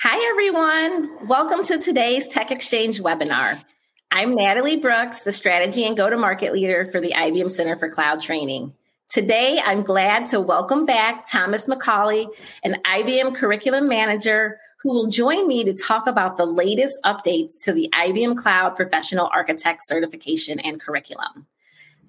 Hi, everyone. Welcome to today's Tech Exchange webinar. I'm Natalie Brooks, the Strategy and Go-to-Market Leader for the IBM Center for Cloud Training. Today, I'm glad to welcome back Thomas Macaulay, an IBM Curriculum Manager, who will join me to talk about the latest updates to the IBM Cloud Professional Architect Certification and Curriculum.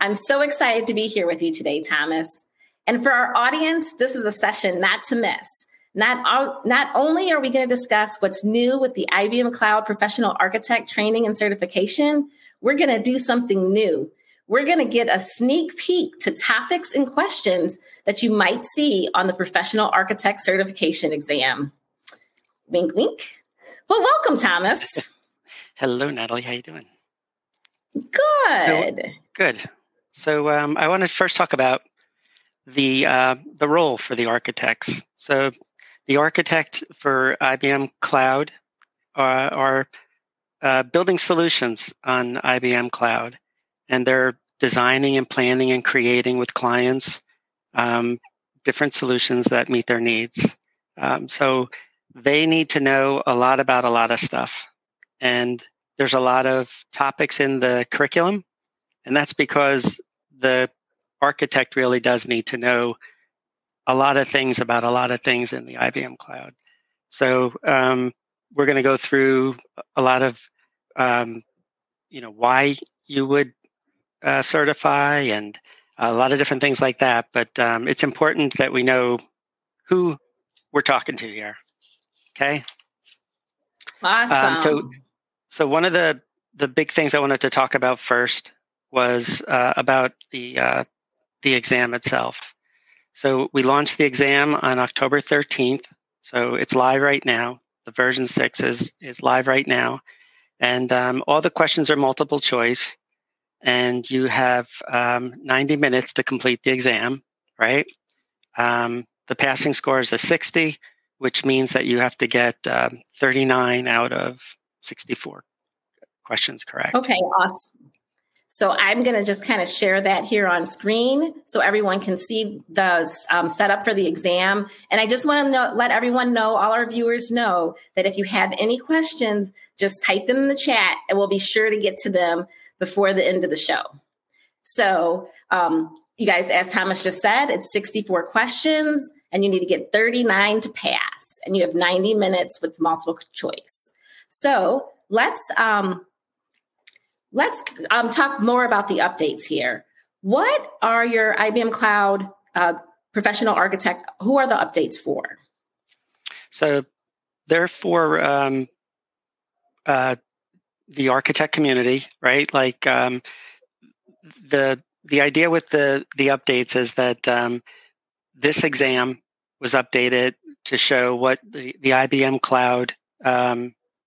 I'm so excited to be here with you today, Thomas. And for our audience, this is a session not to miss. Not only are we going to discuss what's new with the IBM Cloud Professional Architect Training and Certification, we're going to do something new. We're going to get a sneak peek to topics and questions that you might see on the Professional Architect Certification exam. Wink, wink. Well, welcome, Thomas. Hello, Natalie. How are you doing? Good. Good. So I want to first talk about the role for the architects. So the architect for IBM Cloud are building solutions on IBM Cloud, and they're designing and planning and creating with clients different solutions that meet their needs. So they need to know a lot about a lot of stuff, and there's a lot of topics in the curriculum, and that's because the architect really does need to know a lot of things about a lot of things in the IBM Cloud. So we're going to go through a lot of, why you would certify and a lot of different things like that. But it's important that we know who we're talking to here. Okay. Awesome. So one of the big things I wanted to talk about first was about the exam itself. So we launched the exam on October 13th. So it's live right now. The version 6 is live right now. And all the questions are multiple choice. And you have 90 minutes to complete the exam, right? The passing score is a 60, which means that you have to get 39 out of 64 questions correct. Okay, awesome. So I'm going to just kind of share that here on screen so everyone can see the setup for the exam. And I just want to let everyone know, all our viewers know, that if you have any questions, just type them in the chat and we'll be sure to get to them before the end of the show. So you guys, as Thomas just said, it's 64 questions and you need to get 39 to pass. And you have 90 minutes with multiple choice. So Let's talk more about the updates here. What are your IBM Cloud Professional Architect? Who are the updates for? So they're for the architect community, right? Like the idea with the updates is that this exam was updated to show what the IBM Cloud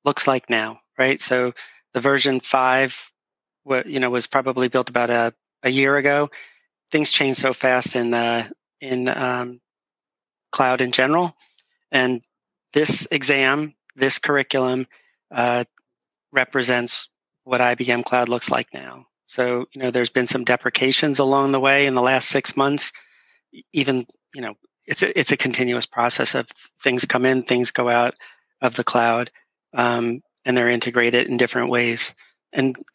looks like now, right? So the version 5. Was probably built about a year ago. Things change so fast in cloud in general. And this exam, this curriculum represents what IBM Cloud looks like now. So, there's been some deprecations along the way in the last 6 months. Even, it's a continuous process of things come in, things go out of the cloud, and they're integrated in different ways.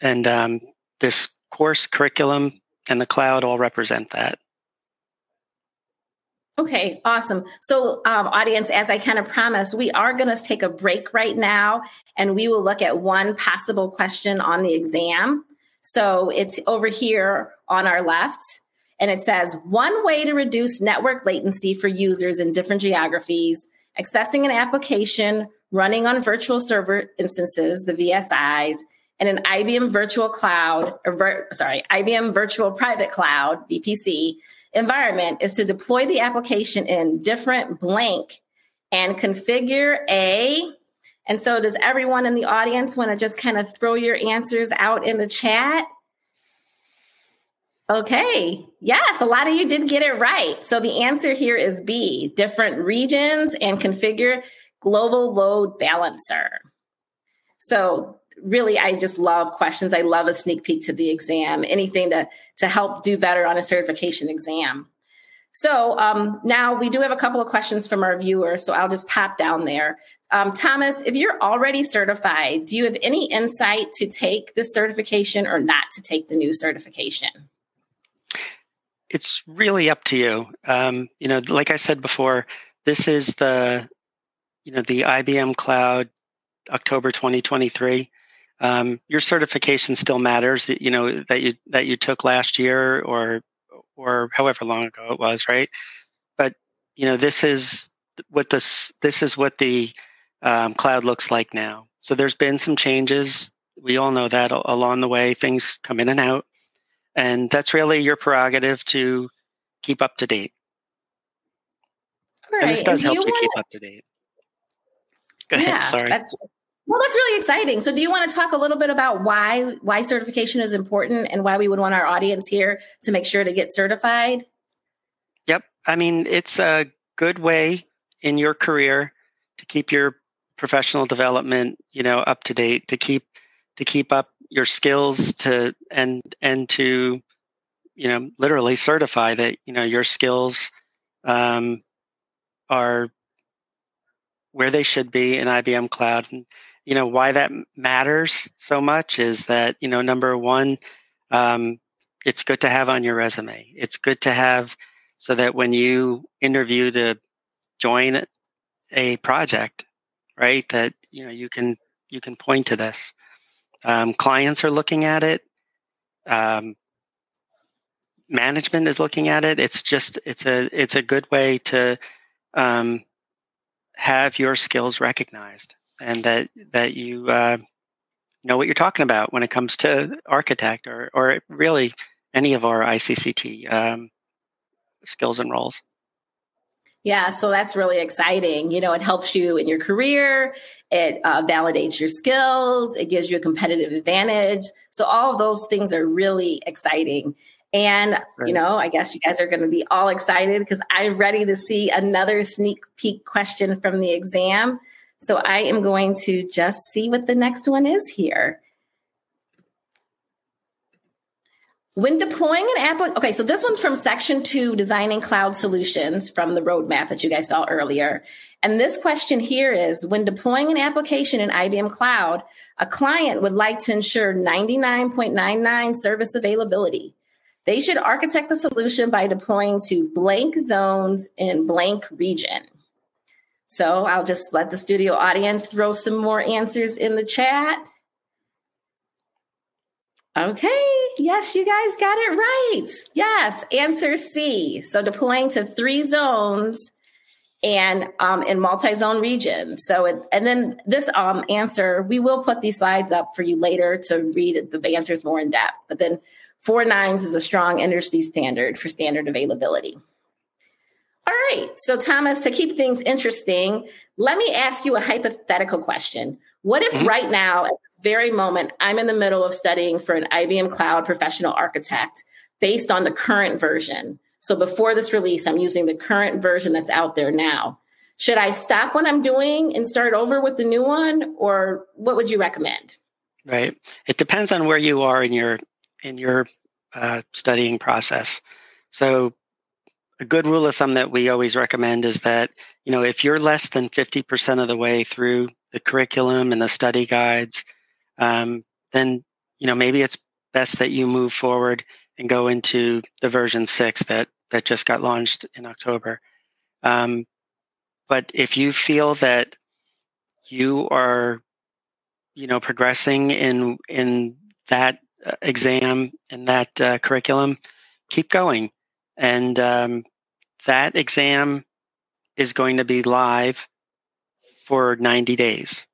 And this course curriculum and the cloud all represent that. Okay, awesome. So audience, as I kind of promised, we are going to take a break right now, and we will look at one possible question on the exam. So it's over here on our left, and it says, one way to reduce network latency for users in different geographies, accessing an application, running on virtual server instances, the VSIs, and an IBM Virtual Private Cloud, VPC, environment is to deploy the application in different blank and configure a. And so does everyone in the audience want to just kind of throw your answers out in the chat? Okay. Yes, a lot of you did get it right. So the answer here is B, different regions and configure global load balancer. So really, I just love questions. I love a sneak peek to the exam, anything to help do better on a certification exam. So now we do have a couple of questions from our viewers, so I'll just pop down there. Thomas, if you're already certified, do you have any insight to take the certification or not to take the new certification? It's really up to you. You know, like I said before, this is the, you know, the IBM Cloud October 2023. Your certification still matters. You know that you took last year or however long ago it was, right? But you know, this is what the cloud looks like now. So there's been some changes. We all know that along the way, things come in and out, and that's really your prerogative to keep up to date. All right. And this does help you keep up to date. Go ahead. Yeah, sorry. That's really exciting. So do you want to talk a little bit about why certification is important and why we would want our audience here to make sure to get certified? Yep. I mean, it's a good way in your career to keep your professional development, you know, up to date, to keep up your skills and to, you know, literally certify that, you know, your skills are where they should be in IBM Cloud. And, you know, why that matters so much is that, you know, number one, it's good to have on your resume. It's good to have so that when you interview to join a project, right, that, you know, you can point to this. Clients are looking at it. Management is looking at it. It's a good way to, have your skills recognized, and that you know what you're talking about when it comes to architect or really any of our ICCT skills and roles. Yeah, so that's really exciting. You know, it helps you in your career. It validates your skills. It gives you a competitive advantage. So all of those things are really exciting. And, you know, I guess you guys are going to be all excited because I'm ready to see another sneak peek question from the exam. So I am going to just see what the next one is here. When deploying an application, okay, so this one's from Section 2, Designing Cloud Solutions, from the roadmap that you guys saw earlier. And this question here is, when deploying an application in IBM Cloud, a client would like to ensure 99.99% service availability. They should architect the solution by deploying to blank zones in blank region. So I'll just let the studio audience throw some more answers in the chat. Okay, yes, you guys got it right. Yes, answer C. So deploying to 3 zones and in multi-zone regions. So and then this answer, we will put these slides up for you later to read the answers more in depth, but then 4 nines is a strong industry standard for standard availability. All right, so Thomas, to keep things interesting, let me ask you a hypothetical question. What if right now, at this very moment, I'm in the middle of studying for an IBM Cloud Professional Architect based on the current version? So before this release, I'm using the current version that's out there now. Should I stop what I'm doing and start over with the new one, or what would you recommend? Right, it depends on where you are in your studying process. So a good rule of thumb that we always recommend is that, you know, if you're less than 50% of the way through the curriculum and the study guides, then, you know, maybe it's best that you move forward and go into the version 6 that just got launched in October. But if you feel that you are, you know, progressing in that exam and that curriculum, keep going. And that exam is going to be live for 90 days.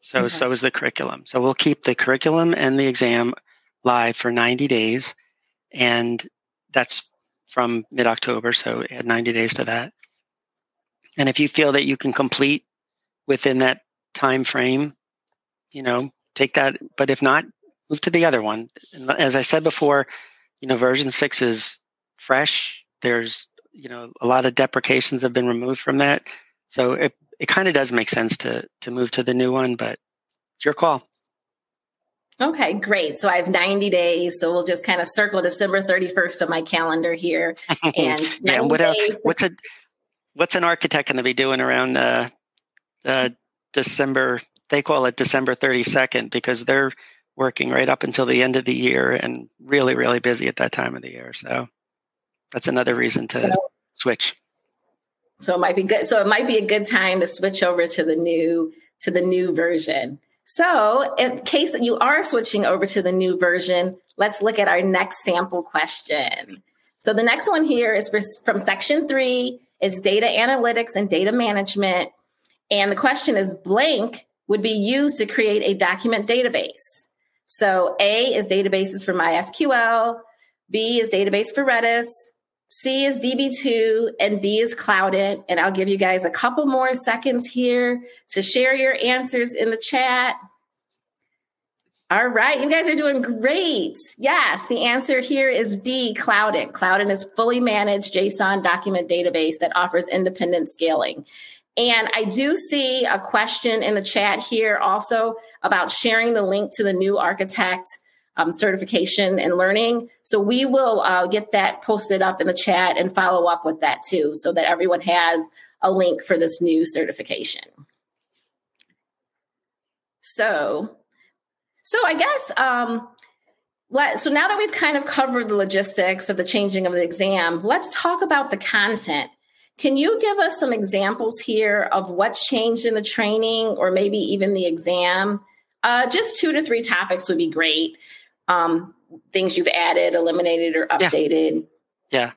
So, okay. So is the curriculum. So we'll keep the curriculum and the exam live for 90 days. And that's from mid-October, so add 90 days to that. And if you feel that you can complete within that time frame, you know, take that. But if not, move to the other one. And as I said before, you know, version 6 is fresh. There's, you know, a lot of deprecations have been removed from that. So it kind of does make sense to move to the new one, but it's your call. Okay, great. So I have 90 days. So we'll just kind of circle December 31st on my calendar here. And yeah, what's an architect going to be doing around December? They call it December 32nd because they're working right up until the end of the year and really, really busy at that time of the year. So that's another reason to switch. So it might be good. So it might be a good time to switch over to the new version. So in case that you are switching over to the new version, let's look at our next sample question. So the next one here is from section 3. It's data analytics and data management. And the question is, blank would be used to create a document database. So A is databases for MySQL, B is database for Redis, C is DB2, and D is Cloudant. And I'll give you guys a couple more seconds here to share your answers in the chat. All right, you guys are doing great. Yes, the answer here is D, Cloudant. Cloudant is fully managed JSON document database that offers independent scaling. And I do see a question in the chat here also about sharing the link to the new architect certification and learning. So we will get that posted up in the chat and follow up with that too, so that everyone has a link for this new certification. So I guess, so now that we've kind of covered the logistics of the changing of the exam, let's talk about the content. Can you give us some examples here of what's changed in the training or maybe even the exam? Just 2 to 3 topics would be great. Things you've added, eliminated, or updated. Yeah.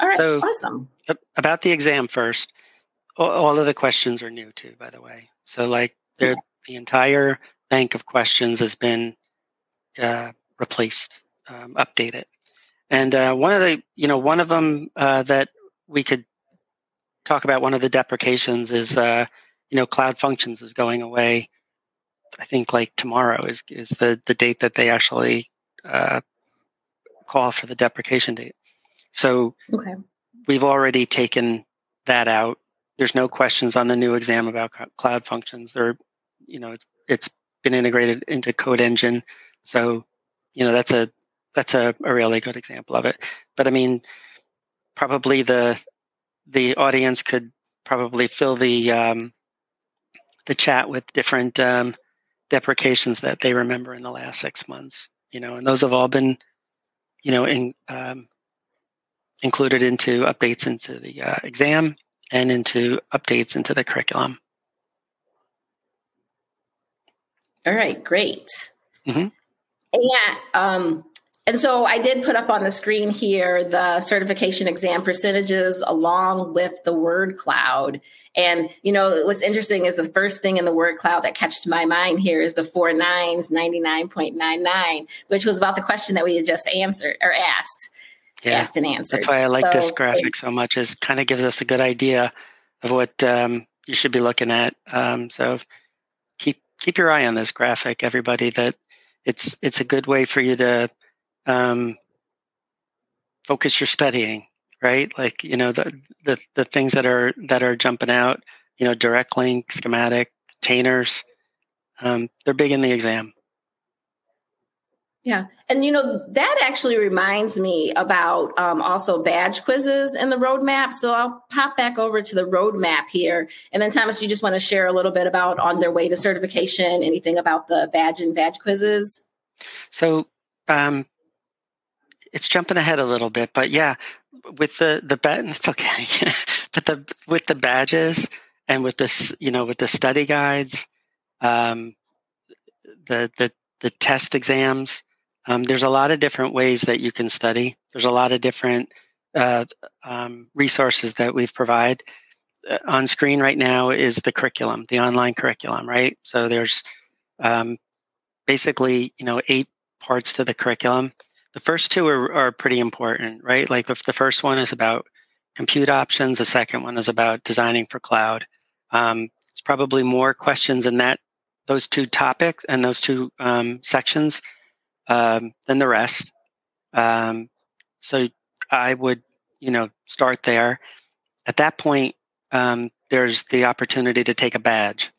All right. So, awesome. About the exam first, all of the questions are new too, by the way. So like the entire bank of questions has been replaced, updated. And one of them that we could talk about, one of the deprecations is, Cloud Functions is going away. I think like tomorrow is the date that they actually call for the deprecation date. So we've already taken that out. There's no questions on the new exam about Cloud Functions. There, you know, it's been integrated into Code Engine. So, you know, that's a really good example of it. But I mean, probably the audience could probably fill the chat with different deprecations that they remember in the last 6 months, you know, and those have all been, you know, included into updates into the exam and into updates into the curriculum. All right, great. Mm-hmm. Yeah. And so I did put up on the screen here the certification exam percentages along with the word cloud. And, you know, what's interesting is the first thing in the word cloud that catches my mind here is the 4 nines, 99.99, which was about the question that we had just answered or asked. Yeah, asked and answered. That's why I like this graphic so much. It kind of gives us a good idea of what you should be looking at. So keep your eye on this graphic, everybody. That it's a good way for you to focus your studying, right? Like, you know, the things that are jumping out, you know, direct link, schematic, containers, they're big in the exam. Yeah. And, you know, that actually reminds me about also badge quizzes in the roadmap. So I'll pop back over to the roadmap here. And then, Thomas, you just want to share a little bit about on their way to certification, anything about the badge and badge quizzes? So it's jumping ahead a little bit, but yeah, with the badge, it's okay. But with the badges and with this, you know, with the study guides, the test exams, there's a lot of different ways that you can study. There's a lot of different resources that we've provided. On screen right now is the curriculum, the online curriculum, right? So there's basically, you know, 8 parts to the curriculum. The first two are pretty important, right? Like if the first one is about compute options, the second one is about designing for cloud. It's probably more questions in that those two topics and those two sections than the rest. So I would, start there. At that point, there's the opportunity to take a badge,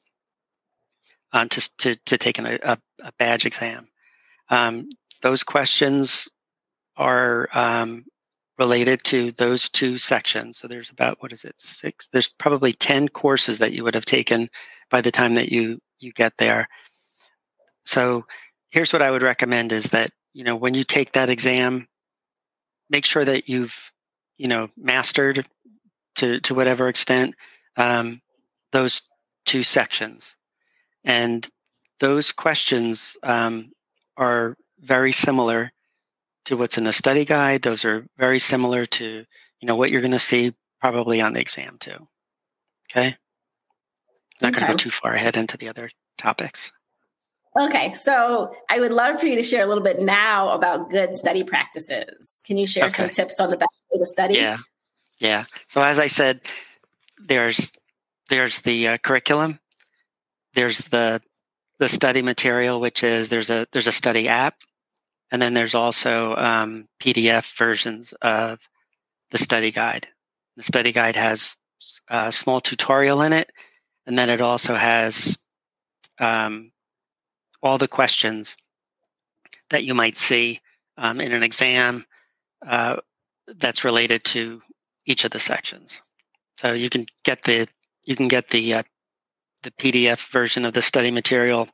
to take a badge exam. Those questions are related to those two sections. So there's about, six? There's probably 10 courses that you would have taken by the time that you get there. So here's what I would recommend is that, when you take that exam, make sure that you've, mastered to whatever extent those two sections. And those questions are very similar to what's in the study guide. Those are very similar to, what you're going to see probably on the exam too. Okay. Not going to go too far ahead into the other topics. Okay, so I would love for you to share a little bit now about good study practices. Can you share some tips on the best way to study? Yeah. So as I said, there's the curriculum, there's the study material, which is there's a study app, and then there's also PDF versions of the study guide. The study guide has a small tutorial in it, and then it also has all the questions that you might see in an exam that's related to each of the sections. So you can get the PDF version of the study material.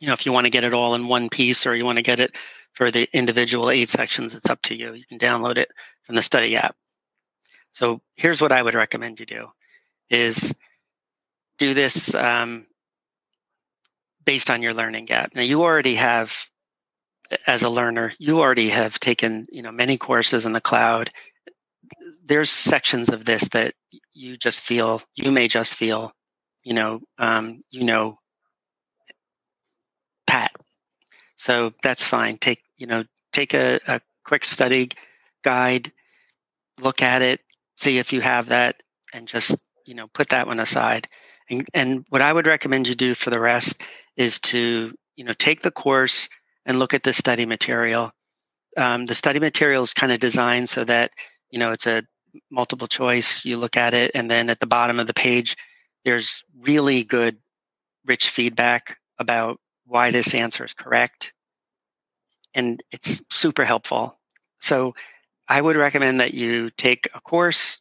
If you want to get it all in one piece or you want to get it for the individual 8 sections, it's up to you. You can download it from the study app. So here's what I would recommend you do is do this based on your learning gap. Now you already have, as a learner, you already have taken, many courses in the cloud. There's sections of this that you may just feel, pat. So that's fine. Take a quick study guide, look at it, see if you have that, and just, put that one aside. And what I would recommend you do for the rest is to, take the course and look at the study material. The study material is kind of designed so that, it's a multiple choice. You look at it, and then at the bottom of the page, there's really good, rich feedback about why this answer is correct. And it's super helpful. So I would recommend that you take a course,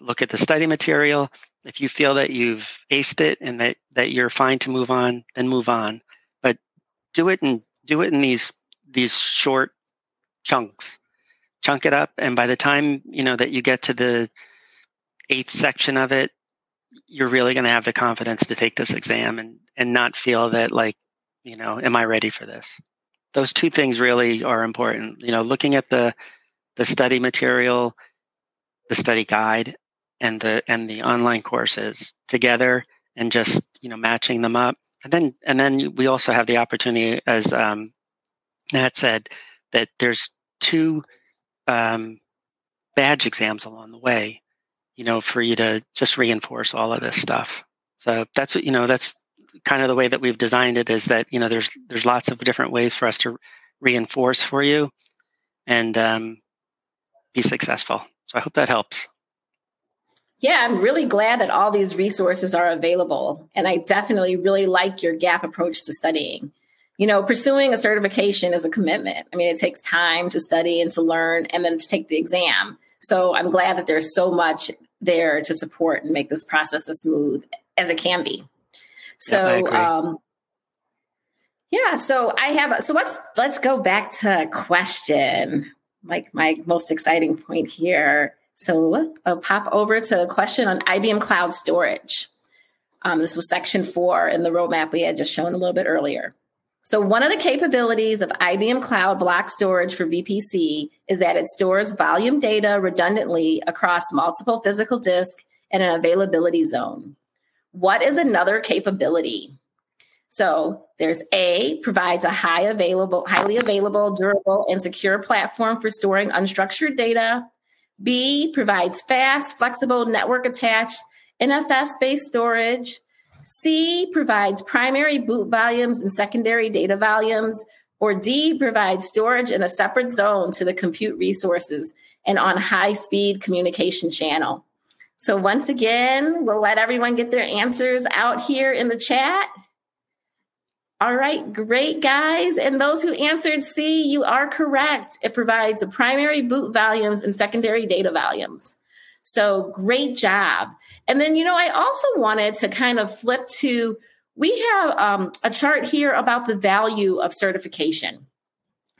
look at the study material. If you feel that you've aced it and that you're fine to move on, then move on. But do it in these short chunks. Chunk it up, and by the time that you get to the 8th section of it, you're really going to have the confidence to take this exam and not feel that like, am I ready for this? Those two things really are important. Looking at the study material, the study guide, and the online courses together, and just matching them up, and then we also have the opportunity, as Nat said, that there's 2 badge exams along the way, for you to just reinforce all of this stuff. So that's what that's kind of the way that we've designed it, is that there's lots of different ways for us to reinforce for you and be successful. So I hope that helps. Yeah, I'm really glad that all these resources are available. And I definitely really like your gap approach to studying. Pursuing a certification is a commitment. I mean, it takes time to study and to learn and then to take the exam. So I'm glad that there's so much there to support and make this process as smooth as it can be. So, yeah, let's go back to question, like my most exciting point here. So I'll pop over to a question on IBM Cloud Storage. This was section 4 in the roadmap we had just shown a little bit earlier. So one of the capabilities of IBM Cloud Block Storage for VPC is that it stores volume data redundantly across multiple physical disks in an availability zone. What is another capability? So there's A, provides a highly available, durable, and secure platform for storing unstructured data. B, provides fast, flexible, network-attached, NFS-based storage. C, provides primary boot volumes and secondary data volumes. Or D, provides storage in a separate zone to the compute resources and on high-speed communication channel. So once again, we'll let everyone get their answers out here in the chat. All right, great, guys. And those who answered C, you are correct. It provides the primary boot volumes and secondary data volumes. So great job. And then, you know, I also wanted to kind of flip to, we have a chart here about the value of certification.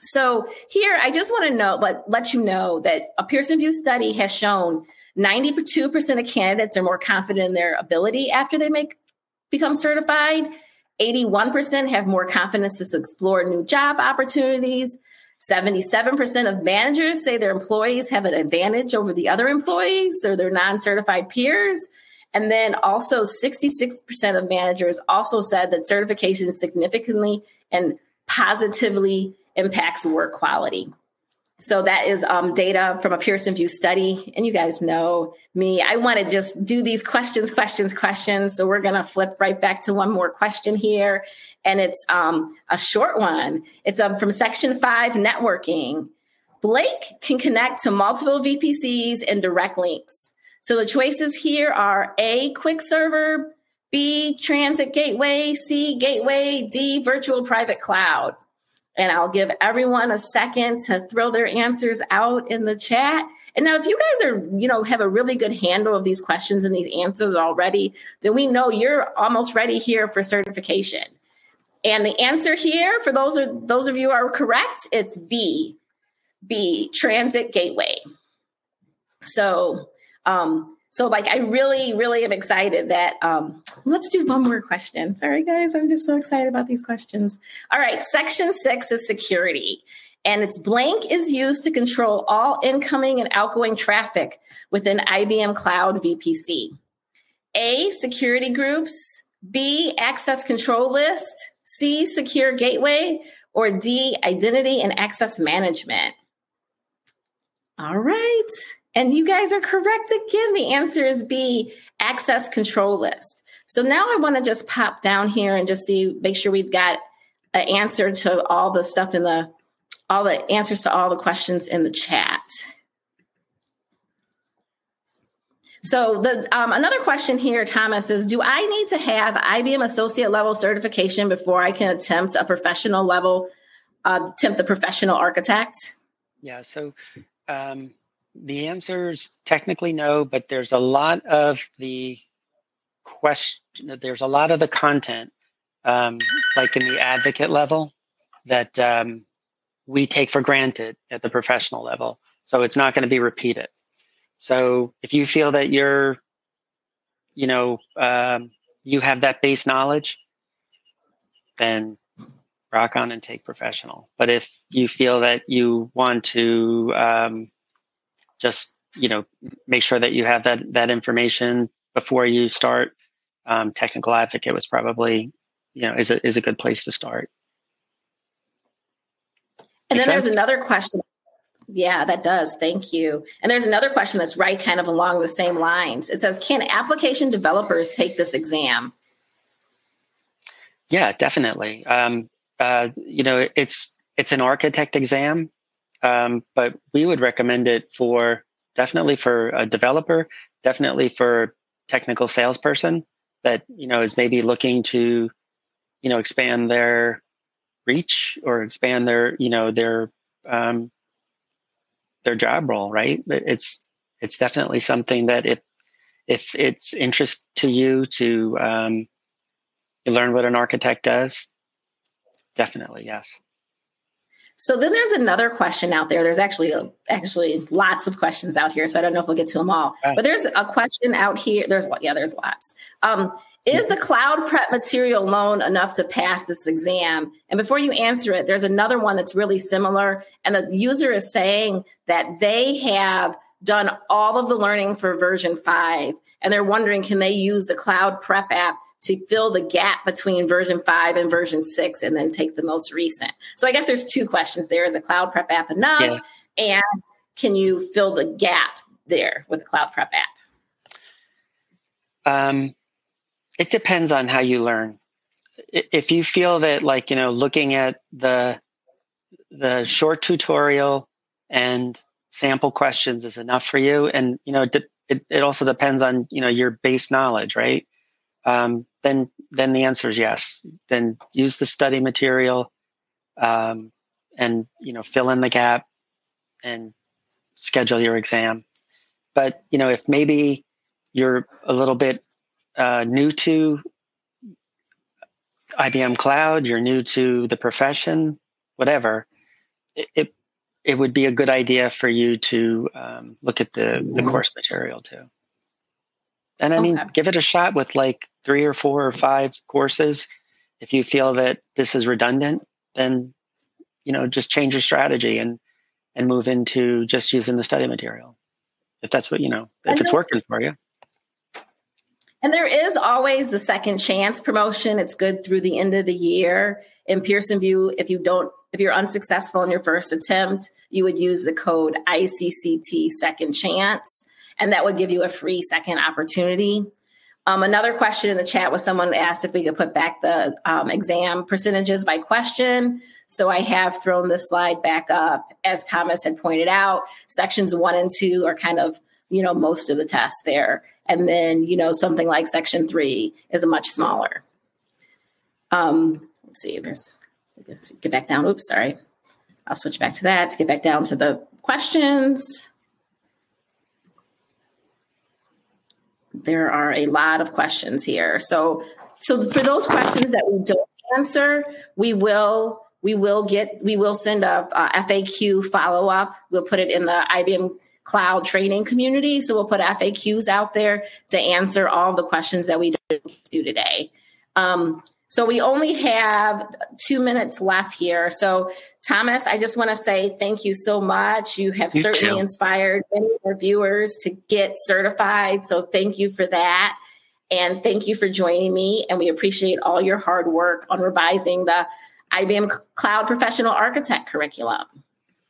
So here, I just want to let you know that a Pearson VUE study has shown 92% of candidates are more confident in their ability after they become certified. 81% have more confidence to explore new job opportunities. 77% of managers say their employees have an advantage over the other employees or their non-certified peers. And then also 66% of managers also said that certification significantly and positively impacts work quality. So that is data from a Pearson VUE study. And you guys know me, I want to just do these questions. So we're going to flip right back to one more question here. And it's a short one. It's from Section 5, networking. Blake can connect to multiple VPCs and direct links. So the choices here are A, quick server, B, transit gateway, C, gateway, D, virtual private cloud. And I'll give everyone a second to throw their answers out in the chat. And now if you guys are, you know, have a really good handle of these questions and these answers already, then we know you're almost ready here for certification. And the answer here for those of you who are correct, it's B, transit gateway. So I really, really am excited that, let's do one more question. Sorry, guys, I'm just so excited about these questions. All right, Section 6 is security. And it's blank is used to control all incoming and outgoing traffic within IBM Cloud VPC. A, security groups, B, access control list, C, secure gateway, or D, identity and access management. All right. And you guys are correct again. The answer is B, access control list. So now I want to just pop down here and just make sure we've got an answer to all the stuff in all the answers to all the questions in the chat. So the another question here, Thomas, is do I need to have IBM associate level certification before I can attempt a professional level, attempt the professional architect? Yeah. So, the answer is technically no, but there's a lot of the question. There's a lot of the content, like in the advocate level, that we take for granted at the professional level. So it's not going to be repeated. So if you feel that you have that base knowledge, then rock on and take professional. But if you feel that you want to make sure that you have that information before you start. Technical Advocate was probably, is a good place to start. And then there's another question. Yeah, that does. Thank you. And there's another question that's right kind of along the same lines. It says, can application developers take this exam? Yeah, definitely. It's an architect exam. But we would recommend it definitely for a developer, definitely for technical salesperson that, is maybe looking to, expand their reach or expand their job role, right? It's definitely something that if it's interest to you to, learn what an architect does, definitely, yes. So then there's another question out there. There's actually lots of questions out here, so I don't know if we'll get to them all. Right. But there's a question out here. There's lots. Is the cloud prep material alone enough to pass this exam? And before you answer it, there's another one that's really similar. And the user is saying that they have done all of the learning for version 5. And they're wondering, can they use the cloud prep app to fill the gap between version 5 and version 6 and then take the most recent. So I guess there's two questions there. Is a cloud prep app enough? Yeah. And can you fill the gap there with a cloud prep app? It depends on how you learn. If you feel that, like, you know, looking at the short tutorial and sample questions is enough for you, and, you know, it also depends on, you know, your base knowledge, right? Then the answer is yes. Then use the study material, and, you know, fill in the gap and schedule your exam. But, you know, if maybe you're a little bit new to IBM Cloud, you're new to the profession, whatever, it would be a good idea for you to look at the course material too. And I mean, give it a shot with like 3 or 4 or 5 courses. If you feel that this is redundant, then, you know, just change your strategy and move into just using the study material. If that's what, you know, if it's working for you. And there is always the second chance promotion. It's good through the end of the year. In Pearson VUE, if you're unsuccessful in your first attempt, you would use the code ICCT second chance, and that would give you a free second opportunity. Another question in the chat was someone asked if we could put back the exam percentages by question. So I have thrown this slide back up. As Thomas had pointed out, sections 1 and 2 are kind of, you know, most of the test there. And then, you know, something like section 3 is a much smaller. Let's see, let's get back down. Oops, sorry. I'll switch back to that to get back down to the questions. There are a lot of questions here. So for those questions that we don't answer, we will send a FAQ follow-up. We'll put it in the IBM Cloud training community. So we'll put FAQs out there to answer all the questions that we didn't do today. So we only have 2 minutes left here. So Thomas, I just want to say thank you so much. You have certainly inspired many of our viewers to get certified. So thank you for that. And thank you for joining me. And we appreciate all your hard work on revising the IBM Cloud Professional Architect curriculum.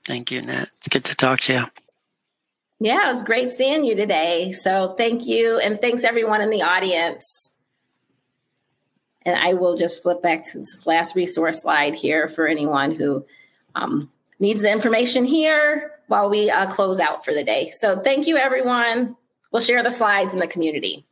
Thank you, Nat. It's good to talk to you. Yeah, it was great seeing you today. So thank you. And thanks everyone in the audience. And I will just flip back to this last resource slide here for anyone who needs the information here while we close out for the day. So thank you, everyone. We'll share the slides in the community.